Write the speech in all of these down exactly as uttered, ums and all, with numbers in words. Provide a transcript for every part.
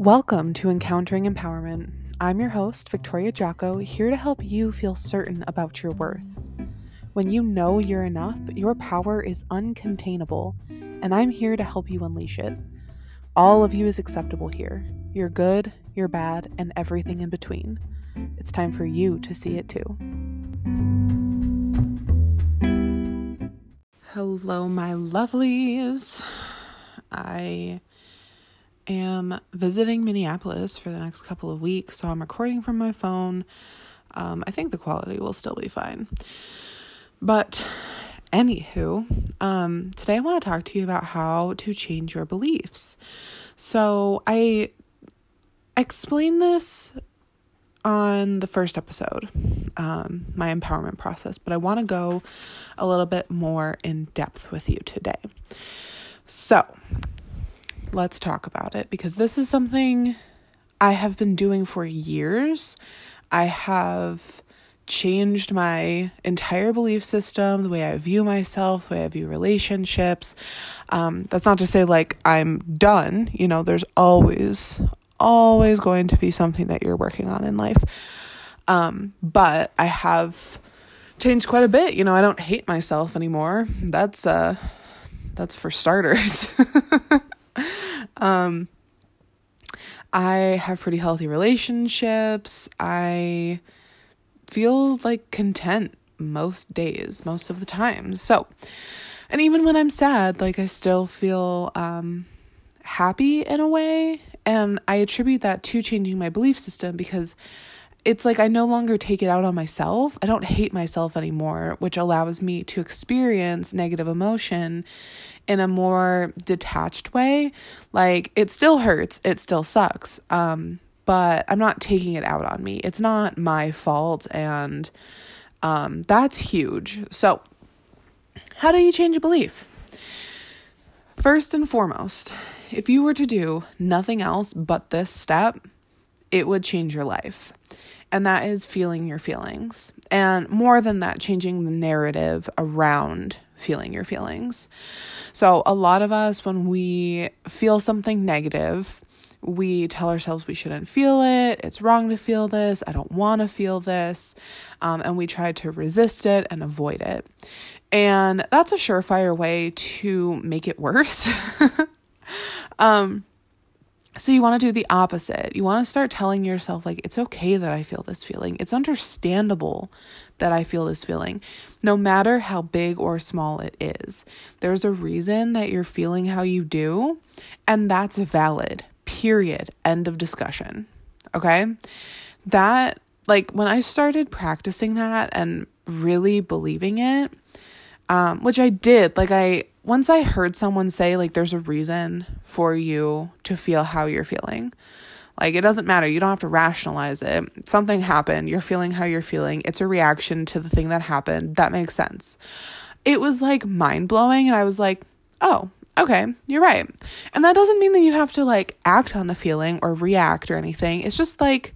Welcome to Encountering Empowerment. I'm your host, Victoria Jocko, here to help you feel certain about your worth. When you know you're enough, your power is uncontainable, and I'm here to help you unleash it. All of you is acceptable here. You're good, you're bad, and everything in between. It's time for you to see it too. Hello, my lovelies. I... I am visiting Minneapolis for the next couple of weeks, so I'm recording from my phone. Um, I think the quality will still be fine. But anywho, um, today I want to talk to you about how to change your beliefs. So I explained this on the first episode, um, my empowerment process, but I want to go a little bit more in depth with you today. So let's talk about it, because this is something I have been doing for years. I have changed my entire belief system, the way I view myself, the way I view relationships. Um, that's not to say like I'm done, you know, there's always, always going to be something that you're working on in life. Um, but I have changed quite a bit. You know, I don't hate myself anymore. That's, uh, that's for starters. Um, I have pretty healthy relationships. I feel like content most days, most of the time. So, and even when I'm sad, like I still feel, um, happy in a way. And I attribute that to changing my belief system, because it's like I no longer take it out on myself. I don't hate myself anymore, which allows me to experience negative emotion in a more detached way. Like, it still hurts, it still sucks, um, but I'm not taking it out on me. It's not my fault, and um, that's huge. So, how do you change a belief? First and foremost, if you were to do nothing else but this step, it would change your life. And that is feeling your feelings. And more than that, changing the narrative around feeling your feelings. So a lot of us, when we feel something negative, we tell ourselves we shouldn't feel it. It's wrong to feel this. I don't want to feel this. Um, and we try to resist it and avoid it. And that's a surefire way to make it worse. um So you want to do the opposite. You want to start telling yourself, like, it's okay that I feel this feeling. It's understandable that I feel this feeling, no matter how big or small it is. There's a reason that you're feeling how you do, and that's valid. Period. End of discussion. Okay? That, like, when I started practicing that and really believing it, um, which I did, like, I... Once I heard someone say, like, there's a reason for you to feel how you're feeling. Like, it doesn't matter. You don't have to rationalize it. Something happened. You're feeling how you're feeling. It's a reaction to the thing that happened. That makes sense. It was, like, mind-blowing, and I was like, oh, okay, you're right. And that doesn't mean that you have to, like, act on the feeling or react or anything. It's just, like,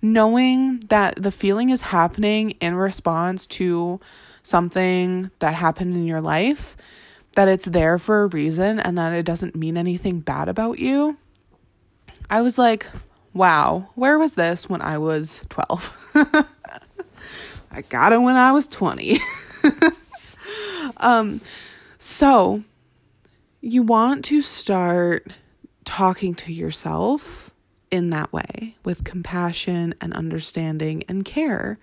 knowing that the feeling is happening in response to something that happened in your life, that it's there for a reason, and that it doesn't mean anything bad about you. I was like, wow, where was this when I was twelve? I got it when I was twenty. um, so you want to start talking to yourself in that way, with compassion and understanding and care,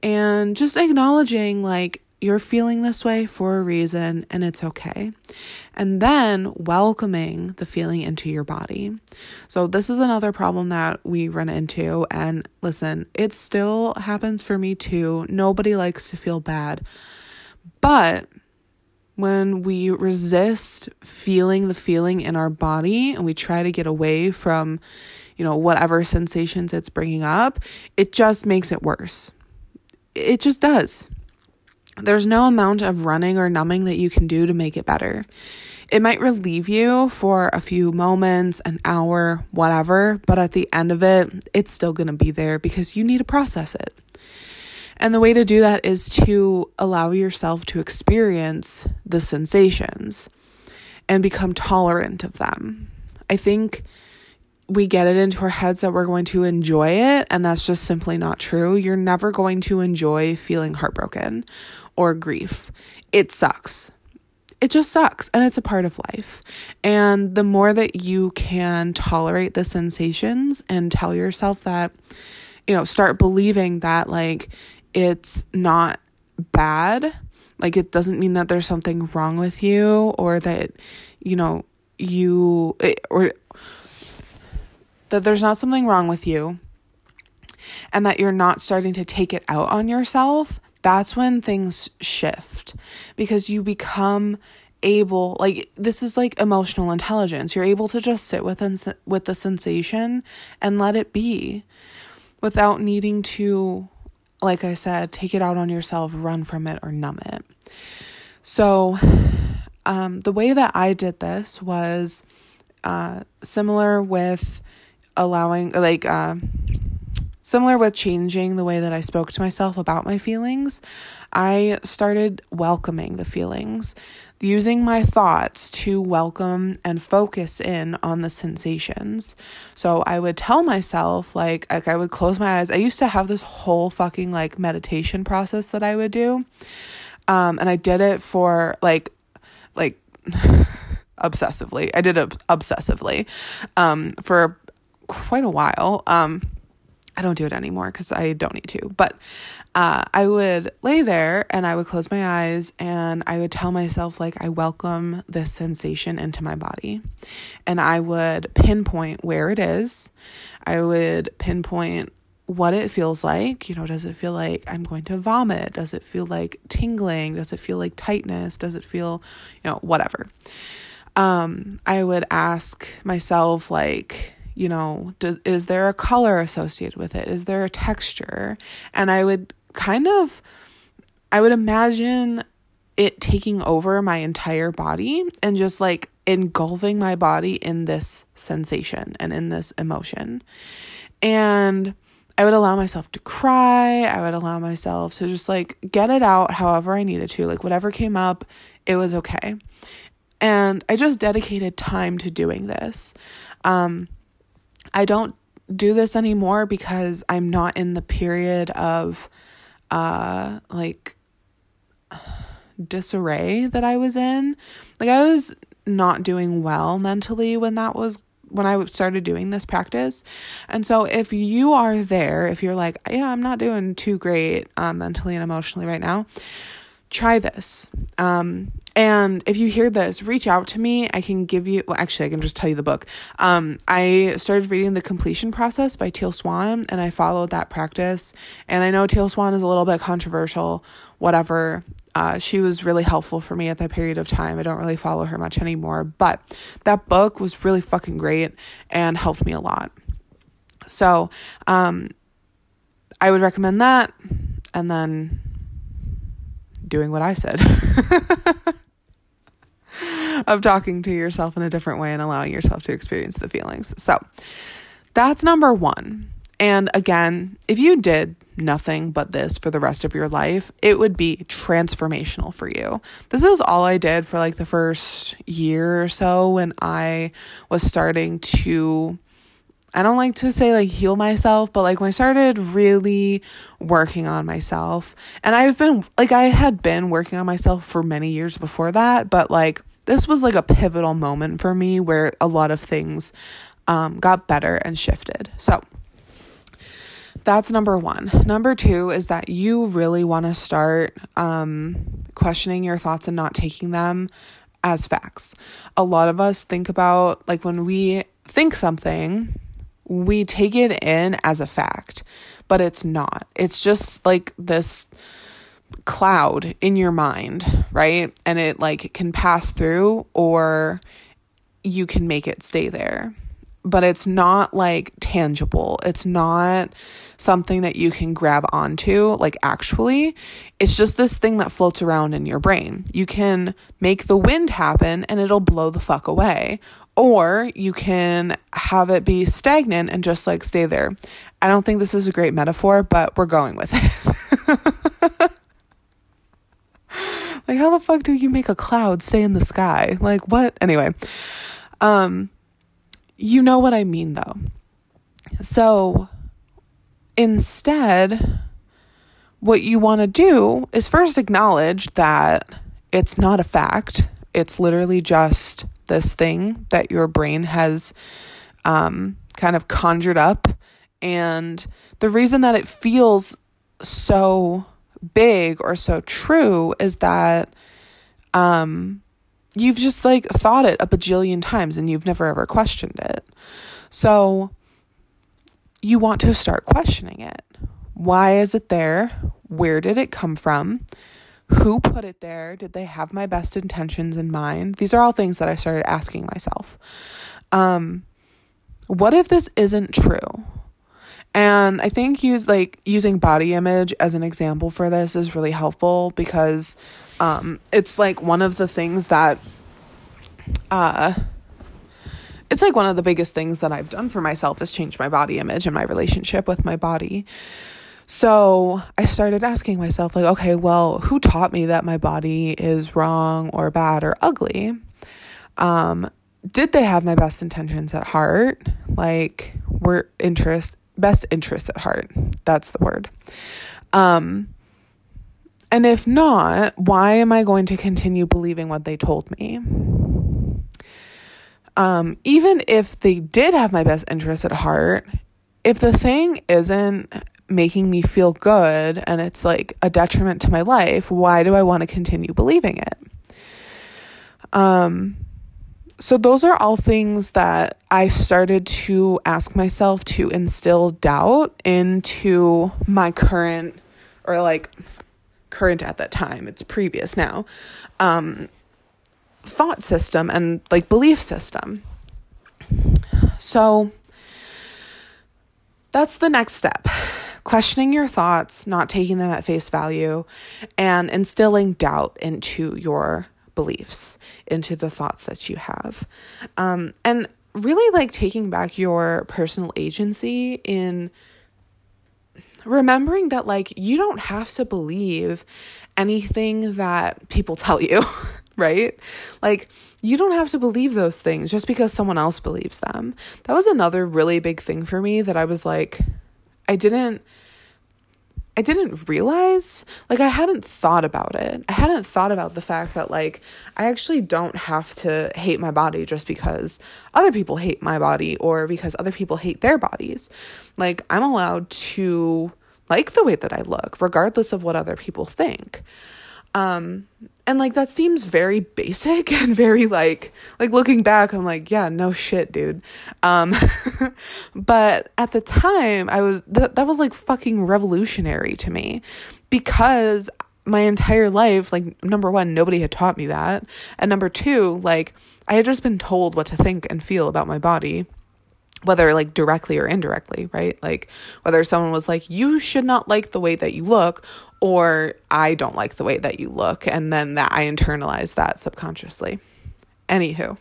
and just acknowledging, like, you're feeling this way for a reason, and it's okay. And then welcoming the feeling into your body. So this is another problem that we run into. And listen, it still happens for me too. Nobody likes to feel bad. But when we resist feeling the feeling in our body, and we try to get away from, you know, whatever sensations it's bringing up, it just makes it worse. It just does. There's no amount of running or numbing that you can do to make it better. It might relieve you for a few moments, an hour, whatever, but at the end of it, it's still going to be there, because you need to process it. And the way to do that is to allow yourself to experience the sensations and become tolerant of them. I think we get it into our heads that we're going to enjoy it, and that's just simply not true. You're never going to enjoy feeling heartbroken or grief. It sucks. It just sucks, and it's a part of life. And the more that you can tolerate the sensations and tell yourself that, you know, start believing that, like, it's not bad. Like, it doesn't mean that there's something wrong with you, or that, you know, you, it, or that there's not something wrong with you, and that you're not starting to take it out on yourself. That's when things shift, because you become able, like, this is like emotional intelligence. You're able to just sit with, ins- with the sensation and let it be, without needing to, like I said, take it out on yourself, run from it, or numb it. So um, the way that I did this was uh, similar with allowing, like, uh, similar with changing the way that I spoke to myself about my feelings. I started welcoming the feelings, using my thoughts to welcome and focus in on the sensations. So I would tell myself, like, like I would close my eyes. I used to have this whole fucking, like, meditation process that I would do. Um, and I did it for, like, like, obsessively. I did it obsessively, um, for quite a while. Um, I don't do it anymore because I don't need to, but uh, I would lay there and I would close my eyes and I would tell myself, like, I welcome this sensation into my body, and I would pinpoint where it is. I would pinpoint what it feels like. You know, does it feel like I'm going to vomit? Does it feel like tingling? Does it feel like tightness? Does it feel, you know, whatever. Um, I would ask myself, like, you know, do, is there a color associated with it? Is there a texture? And I would kind of, I would imagine it taking over my entire body and just, like, engulfing my body in this sensation and in this emotion. And I would allow myself to cry. I would allow myself to just, like, get it out however I needed to. Like, whatever came up, it was okay. And I just dedicated time to doing this. Um, I don't do this anymore because I'm not in the period of, uh, like, disarray that I was in. Like, I was not doing well mentally when that was, when I started doing this practice. And so if you are there, if you're like, yeah, I'm not doing too great, um, mentally and emotionally right now, try this. Um, And if you hear this, reach out to me. I can give you, well, actually, I can just tell you the book. Um, I started reading The Completion Process by Teal Swan, and I followed that practice. And I know Teal Swan is a little bit controversial, whatever. Uh, she was really helpful for me at that period of time. I don't really follow her much anymore, but that book was really fucking great and helped me a lot. So um, I would recommend that, and then doing what I said. Of talking to yourself in a different way and allowing yourself to experience the feelings. So that's number one. And again, if you did nothing but this for the rest of your life, it would be transformational for you. This is all I did for, like, the first year or so when I was starting to, I don't like to say, like, heal myself, but, like, when I started really working on myself, and I've been, like, I had been working on myself for many years before that, but, like, this was, like, a pivotal moment for me where a lot of things um, got better and shifted. So that's number one. Number two is that you really want to start um, questioning your thoughts and not taking them as facts. A lot of us think about, like, when we think something, we take it in as a fact, but it's not. It's just, like, this cloud in your mind, right? And it, like, can pass through, or you can make it stay there. But it's not, like, tangible. It's not something that you can grab onto, like, actually. It's just this thing that floats around in your brain. You can make the wind happen and it'll blow the fuck away. Or you can have it be stagnant and just, like, stay there. I don't think this is a great metaphor, but we're going with it. Like, how the fuck do you make a cloud stay in the sky? Like, what? Anyway, um, You know what I mean, though. So instead, what you want to do is first acknowledge that it's not a fact. It's literally just this thing that your brain has um, kind of conjured up. And the reason that it feels so big or so true is that um, you've just like thought it a bajillion times and you've never ever questioned it. So you want to start questioning it. Why is it there? Where did it come from? Who put it there? Did they have my best intentions in mind? These are all things that I started asking myself. Um, what if this isn't true? And I think use like using body image as an example for this is really helpful because um, it's like one of the things that uh, it's like one of the biggest things that I've done for myself is change my body image and my relationship with my body. So I started asking myself like, okay, well, who taught me that my body is wrong or bad or ugly? Um, did they have my best intentions at heart? Like were interest. Best interests at heart. That's the word. Um, and if not, why am I going to continue believing what they told me? Um, even if they did have my best interests at heart, if the thing isn't making me feel good and it's like a detriment to my life, why do I want to continue believing it? Um, So those are all things that I started to ask myself to instill doubt into my current or like current at that time, it's previous now, um, thought system and like belief system. So that's the next step. Questioning your thoughts, not taking them at face value, and instilling doubt into your beliefs, into the thoughts that you have. Um, and really like taking back your personal agency in remembering that like you don't have to believe anything that people tell you, right? Like you don't have to believe those things just because someone else believes them. That was another really big thing for me that I was like, I didn't I didn't realize, like, I hadn't thought about it. I hadn't thought about the fact that, like, I actually don't have to hate my body just because other people hate my body or because other people hate their bodies. Like, I'm allowed to like the way that I look, regardless of what other people think. Um, and, like, that seems very basic and very, like, like, looking back, I'm like, yeah, no shit, dude. Um, but at the time, I was, th- that was, like, fucking revolutionary to me because my entire life, like, number one, nobody had taught me that. And number two, like, I had just been told what to think and feel about my body, whether, like, directly or indirectly, right? Like, whether someone was like, you should not like the way that you look, or I don't like the way that you look. And then that I internalized that subconsciously. Anywho.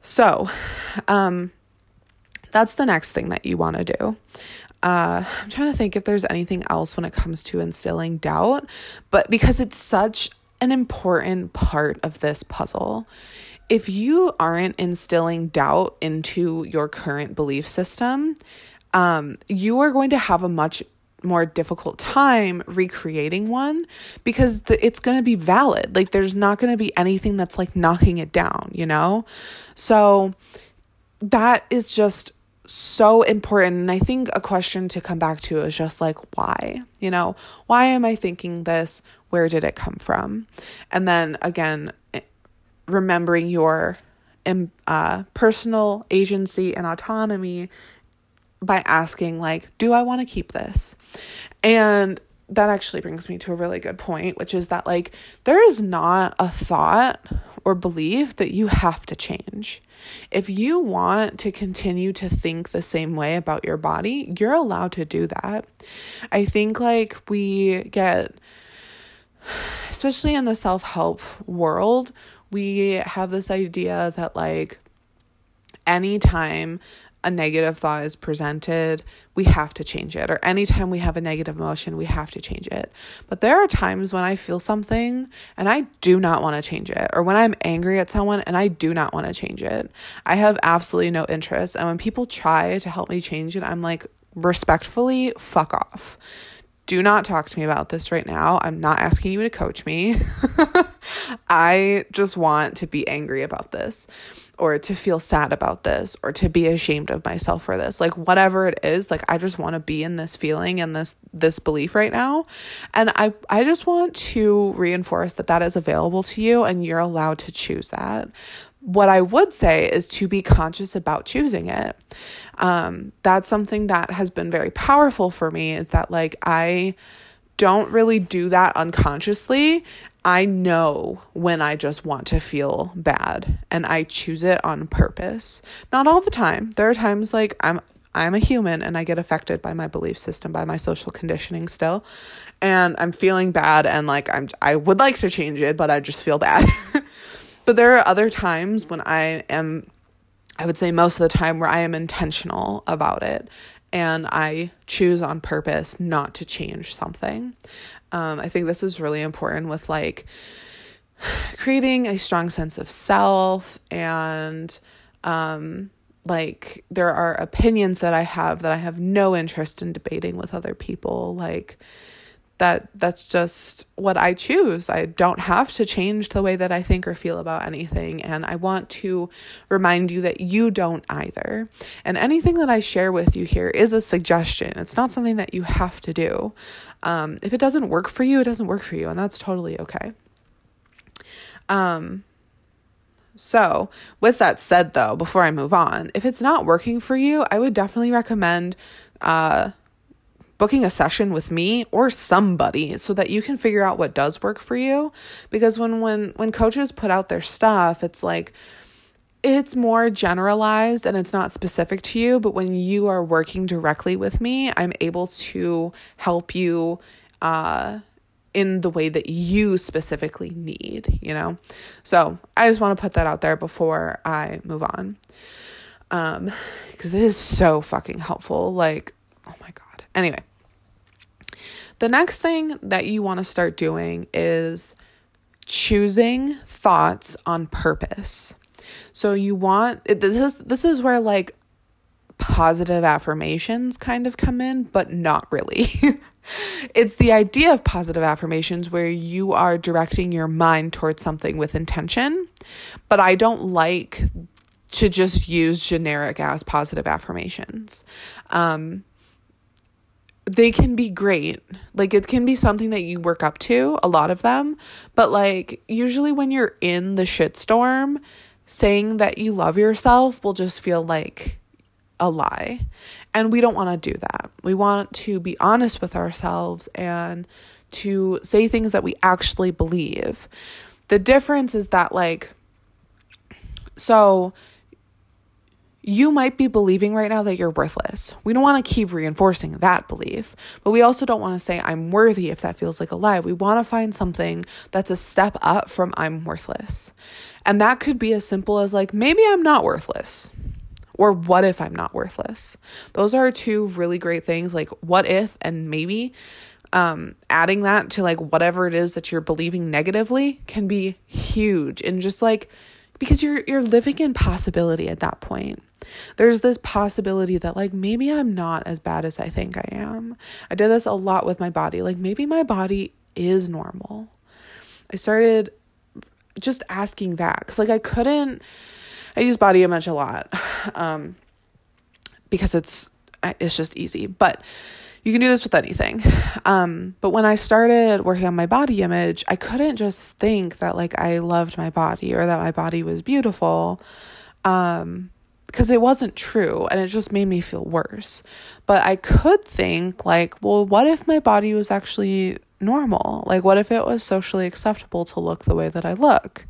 So, um, that's the next thing that you want to do. Uh, I'm trying to think if there's anything else when it comes to instilling doubt, but because it's such an important part of this puzzle, if you aren't instilling doubt into your current belief system, um, you are going to have a much more difficult time recreating one because the, it's going to be valid. Like there's not going to be anything that's like knocking it down, you know? So that is just so important. And I think a question to come back to is just like, why, you know, why am I thinking this? Where did it come from? And then again, remembering your uh, personal agency and autonomy by asking like, do I want to keep this? And that actually brings me to a really good point, which is that like, there is not a thought or belief that you have to change. If you want to continue to think the same way about your body, you're allowed to do that. I think like we get, especially in the self-help world, we have this idea that like, anytime a negative thought is presented, we have to change it. Or anytime we have a negative emotion, we have to change it. But there are times when I feel something and I do not want to change it. Or when I'm angry at someone and I do not want to change it. I have absolutely no interest. And when people try to help me change it, I'm like, respectfully, fuck off. Do not talk to me about this right now. I'm not asking you to coach me. I just want to be angry about this, or to feel sad about this, or to be ashamed of myself for this. Like, whatever it is, like, I just want to be in this feeling and this this belief right now. And I, I just want to reinforce that that is available to you and you're allowed to choose that. What I would say is to be conscious about choosing it. Um, that's something that has been very powerful for me, is that, like, I don't really do that unconsciously. I know when I just want to feel bad, and I choose it on purpose. Not all the time. There are times, like, I'm I'm a human and I get affected by my belief system, by my social conditioning still. And I'm feeling bad, and, like, I'm I would like to change it, but I just feel bad. But there are other times when I am, I would say most of the time, where I am intentional about it, and I choose on purpose not to change something. Um, I think this is really important with, like, creating a strong sense of self, and um, like, there are opinions that I have that I have no interest in debating with other people. Like, That that's just what I choose. I don't have to change the way that I think or feel about anything. And I want to remind you that you don't either. And anything that I share with you here is a suggestion. It's not something that you have to do. Um, if it doesn't work for you, it doesn't work for you. And that's totally okay. Um. So with that said, though, before I move on, if it's not working for you, I would definitely recommend uh. booking a session with me or somebody so that you can figure out what does work for you. Because when, when, when coaches put out their stuff, it's like, it's more generalized and it's not specific to you. But when you are working directly with me, I'm able to help you, uh, in the way that you specifically need, you know? So I just want to put that out there before I move on. Um, because it is so fucking helpful. Like, oh my God. Anyway, the next thing that you want to start doing is choosing thoughts on purpose. So you want, this is, this is where, like, positive affirmations kind of come in, but not really. It's the idea of positive affirmations where you are directing your mind towards something with intention, but I don't like to just use generic as positive affirmations. Um, They can be great. Like, it can be something that you work up to, a lot of them. But, like, usually when you're in the shitstorm, saying that you love yourself will just feel like a lie. And we don't want to do that. We want to be honest with ourselves and to say things that we actually believe. The difference is that, like, so you might be believing right now that you're worthless. We don't want to keep reinforcing that belief, but we also don't want to say I'm worthy if that feels like a lie. We want to find something that's a step up from I'm worthless. And that could be as simple as, like, maybe I'm not worthless, or what if I'm not worthless? Those are two really great things, like what if and maybe. Um, adding that to, like, whatever it is that you're believing negatively can be huge. And just, like, because you're you're living in possibility at that point. There's this possibility that, like, maybe I'm not as bad as I think I am. I did this a lot with my body. Like, maybe my body is normal. I started just asking that because, like, I couldn't, I use body image a lot um, because it's, it's just easy. But you can do this with anything. Um, but when I started working on my body image, I couldn't just think that, like, I loved my body or that my body was beautiful. Um, because it wasn't true and it just made me feel worse. But I could think, like, well, what if my body was actually normal? Like, what if it was socially acceptable to look the way that I look?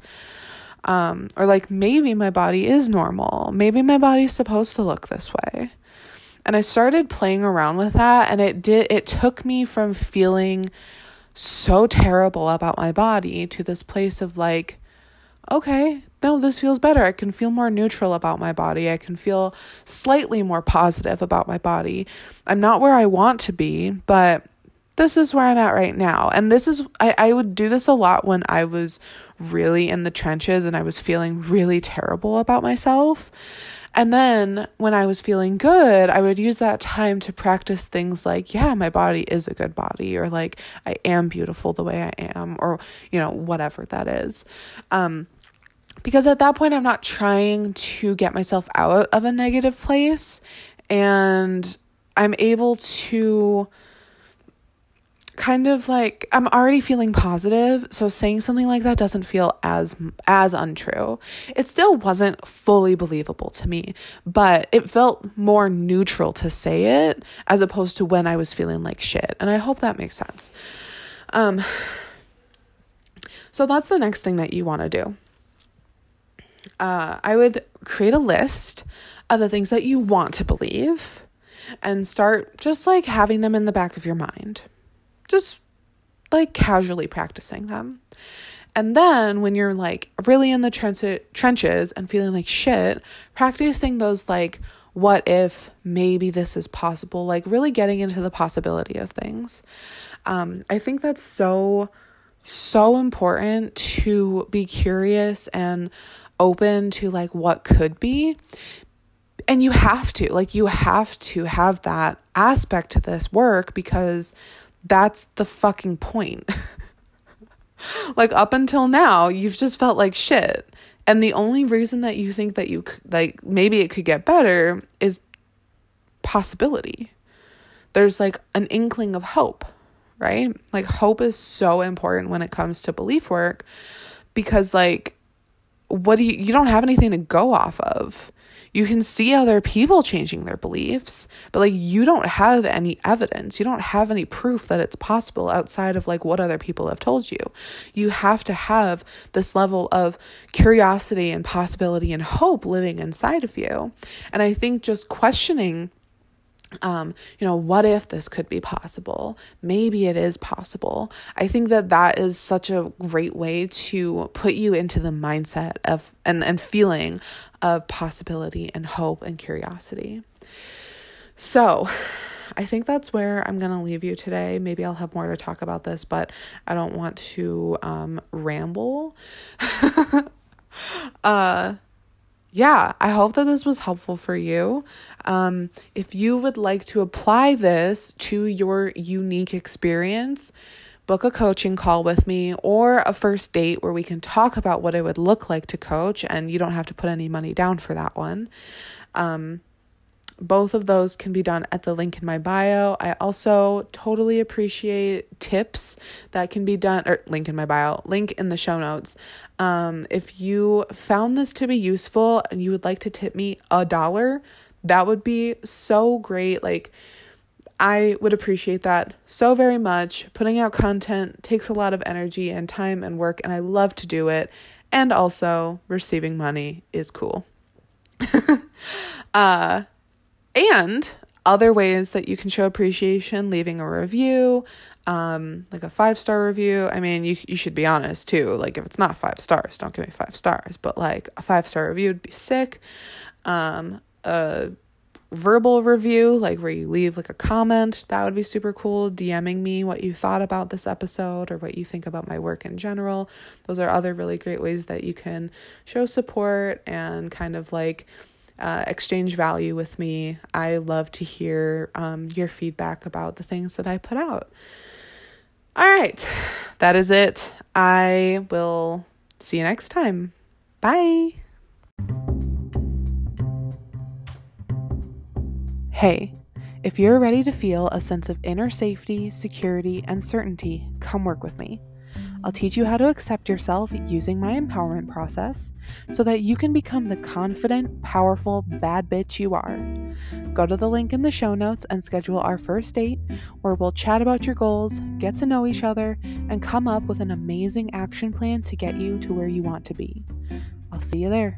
Um, or, like, maybe my body is normal. Maybe my body's supposed to look this way. And I started playing around with that, and it did, it took me from feeling so terrible about my body to this place of, like, okay, no, this feels better. I can feel more neutral about my body. I can feel slightly more positive about my body. I'm not where I want to be, but this is where I'm at right now. And this is, I, I would do this a lot when I was really in the trenches and I was feeling really terrible about myself. And then when I was feeling good, I would use that time to practice things like, yeah, my body is a good body, or like, I am beautiful the way I am, or, you know, whatever that is. Um, because at that point, I'm not trying to get myself out of a negative place, and I'm able to kind of like, I'm already feeling positive, so saying something like that doesn't feel as as untrue. It still wasn't fully believable to me, but it felt more neutral to say it as opposed to when I was feeling like shit. And I hope that makes sense. Um. So that's the next thing that you want to do. Uh, I would create a list of the things that you want to believe and start just like having them in the back of your mind. Just like casually practicing them. And then when you're like really in the tren- trenches and feeling like shit, practicing those like, what if, maybe this is possible, like really getting into the possibility of things. Um, I think that's so, so important to be curious and open to like what could be. And you have to, like, you have to have that aspect to this work, because that's the fucking point. Like, up until now, you've just felt like shit. And the only reason that you think that you, like, maybe it could get better is possibility. There's like an inkling of hope, right? Like, hope is so important when it comes to belief work, because like, what do you, you don't have anything to go off of. You can see other people changing their beliefs, but like, you don't have any evidence. You don't have any proof that it's possible outside of like what other people have told you. You have to have this level of curiosity and possibility and hope living inside of you. And I think just questioning, um, you know, what if this could be possible? Maybe it is possible. I think that that is such a great way to put you into the mindset of, and, and feeling of possibility and hope and curiosity. So I think that's where I'm going to leave you today. Maybe I'll have more to talk about this, but I don't want to, um, ramble. uh, Yeah, I hope that this was helpful for you. Um, if you would like to apply this to your unique experience, book a coaching call with me, or a first date where we can talk about what it would look like to coach, and you don't have to put any money down for that one. Um, both of those can be done at the link in my bio. I also totally appreciate tips that can be done, or link in my bio, link in the show notes. Um, if you found this to be useful and you would like to tip me a dollar, that would be so great. Like, I would appreciate that so very much. Putting out content takes a lot of energy and time and work, and I love to do it. And also, receiving money is cool. uh, and other ways that you can show appreciation, leaving a review, um, like a five-star review. I mean, you you should be honest too. Like, if it's not five stars, don't give me five stars, but like a five-star review would be sick. Um, a verbal review, like where you leave like a comment, that would be super cool. DMing me what you thought about this episode or what you think about my work in general. Those are other really great ways that you can show support and kind of like Uh, exchange value with me. I love to hear um, your feedback about the things that I put out. All right, that is it. I will see you next time. Bye. Hey, if you're ready to feel a sense of inner safety, security, and certainty, come work with me. I'll teach you how to accept yourself using my empowerment process so that you can become the confident, powerful, bad bitch you are. Go to the link in the show notes and schedule our first date, where we'll chat about your goals, get to know each other, and come up with an amazing action plan to get you to where you want to be. I'll see you there.